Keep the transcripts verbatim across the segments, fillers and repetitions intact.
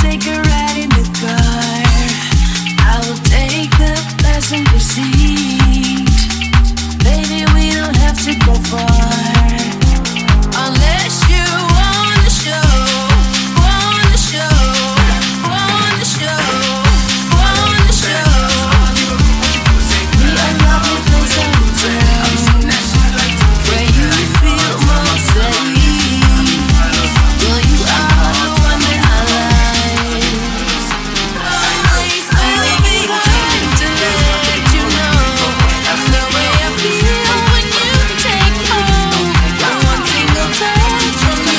take a ride in the car. I will take the passenger seat. Baby, we don't have to go far, unless you wanna show, wanna show, wanna show, wanna show. We are lovely place and town, where you feel most safe. Girl, you are the one that I like. Always baby, I'm to let you know the way I feel when you take hold. Not one single touch from you,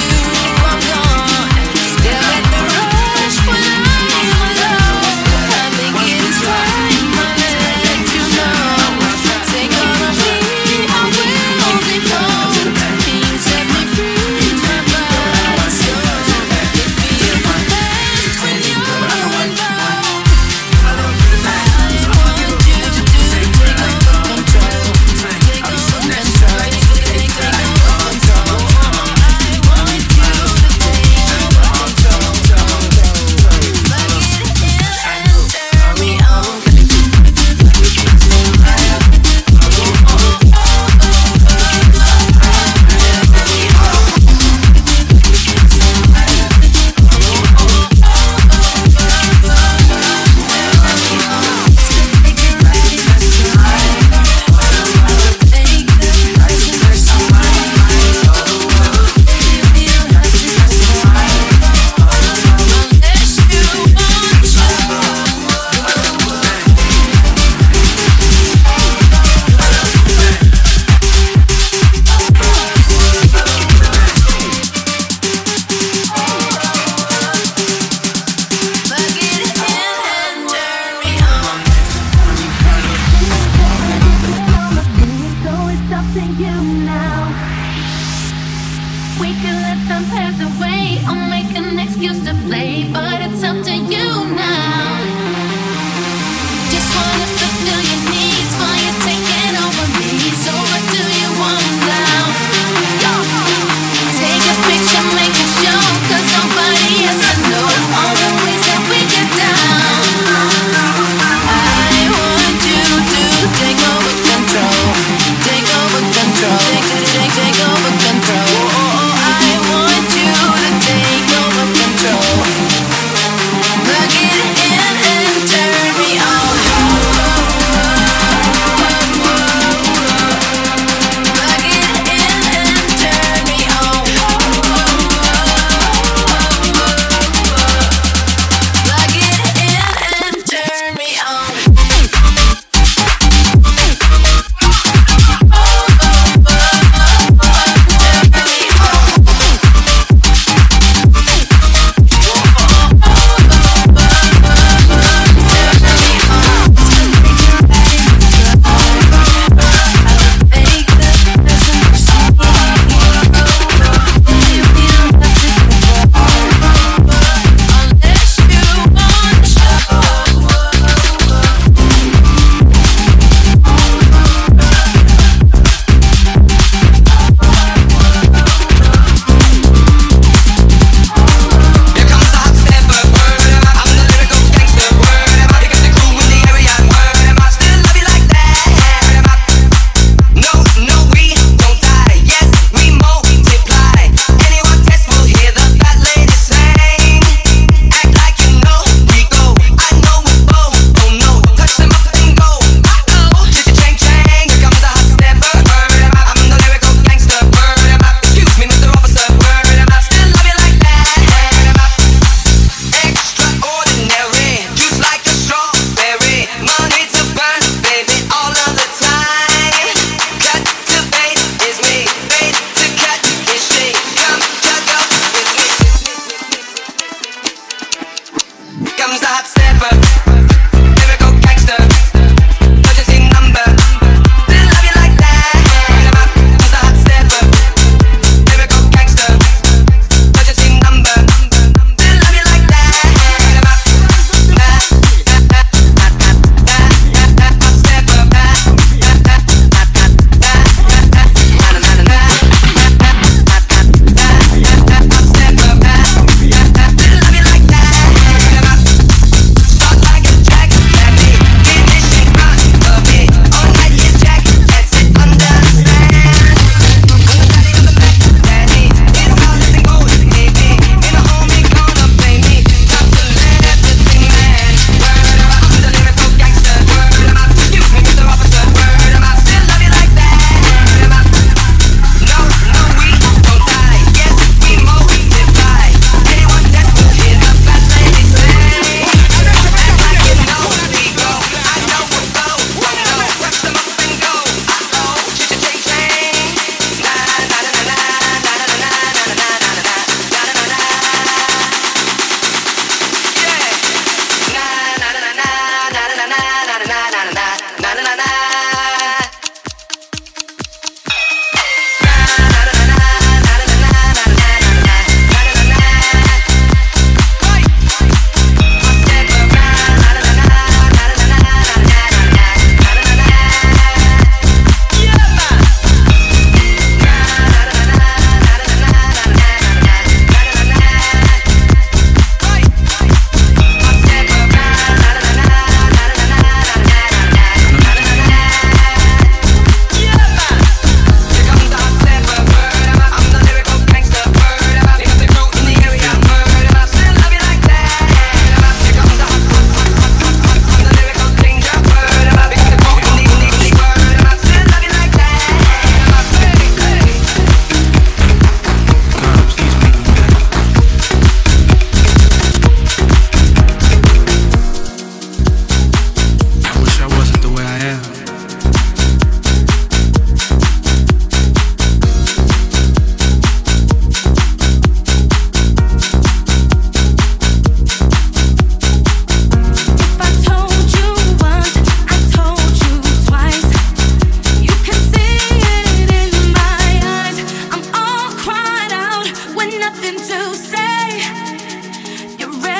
I'm gone. Still at the rush when I'm alone. I think it is time I let you know. Take all of me, I will only hold. Things set me free, my body's yours. It feels the best when you're alone.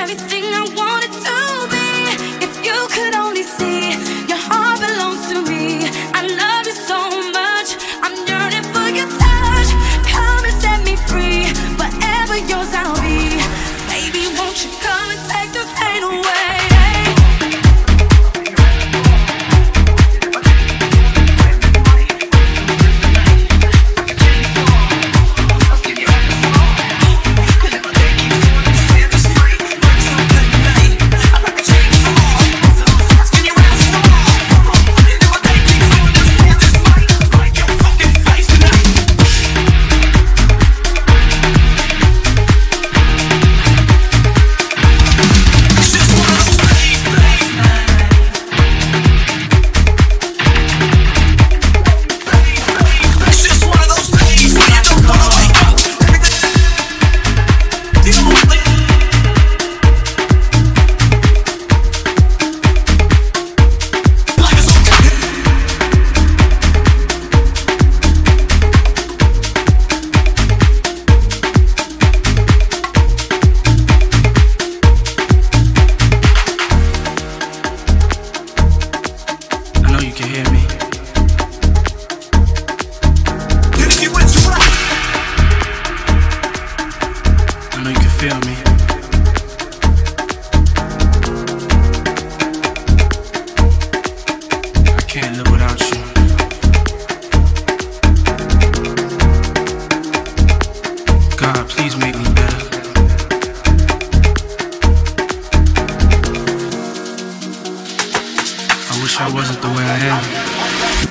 everything I wanted to be. If you could only see, your heart belongs to me. I love you so much, I'm yearning for your touch. Come and set me free, whatever yours I'll be. Baby, won't you come and take this pain away? I wasn't the way I am.